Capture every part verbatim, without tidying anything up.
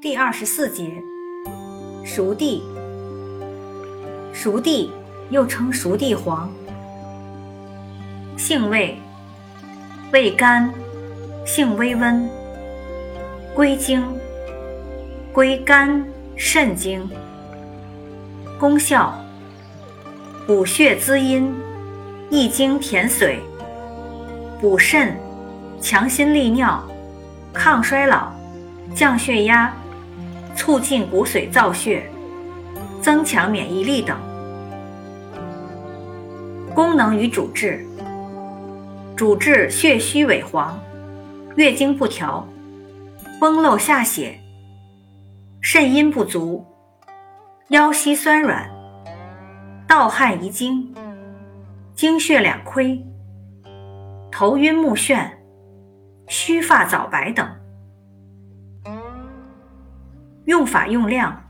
第二十四节，熟地。熟地又称熟地黄，性味，味甘，性微温，归经，归肝、肾经。功效，补血滋阴，益精填髓，补肾，强心利尿，抗衰老，降血压，促进骨髓造血，增强免疫力等。功能与主治，主治血虚萎黄、月经不调、崩漏下血、肾阴不足、腰膝酸软、盗汗遗精、精血两亏、头晕目眩、须发早白等。用法用量，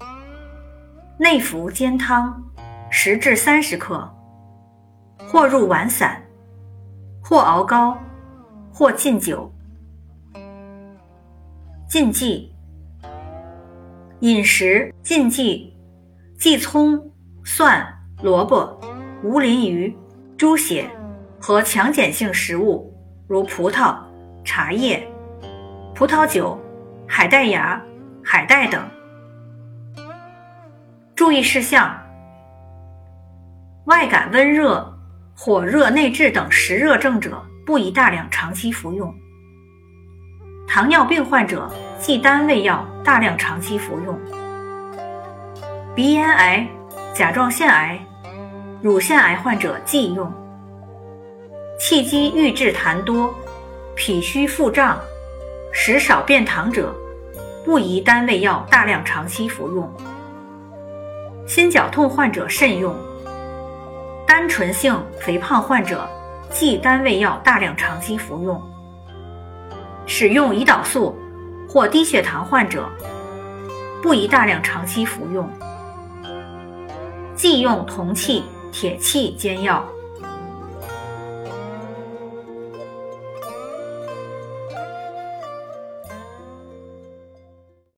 内服煎汤十至三十克，或入丸散，或熬膏，或浸酒。禁忌，饮食禁忌忌葱、蒜、萝卜、无鳞鱼、猪血和强碱性食物，如葡萄、茶叶、葡萄酒、海带芽、海带等。注意事项，外感温热、火热内滞等实热症者不宜大量长期服用，糖尿病患者忌单味药大量长期服用。鼻咽癌、甲状腺癌、乳腺癌患者忌用。气机郁滞痰多、脾虚腹胀、食少便溏者不宜单味药大量长期服用。心绞痛患者慎用。单纯性肥胖患者忌单味药大量长期服用。使用胰岛素或低血糖患者不宜大量长期服用。忌用铜器、铁器煎药。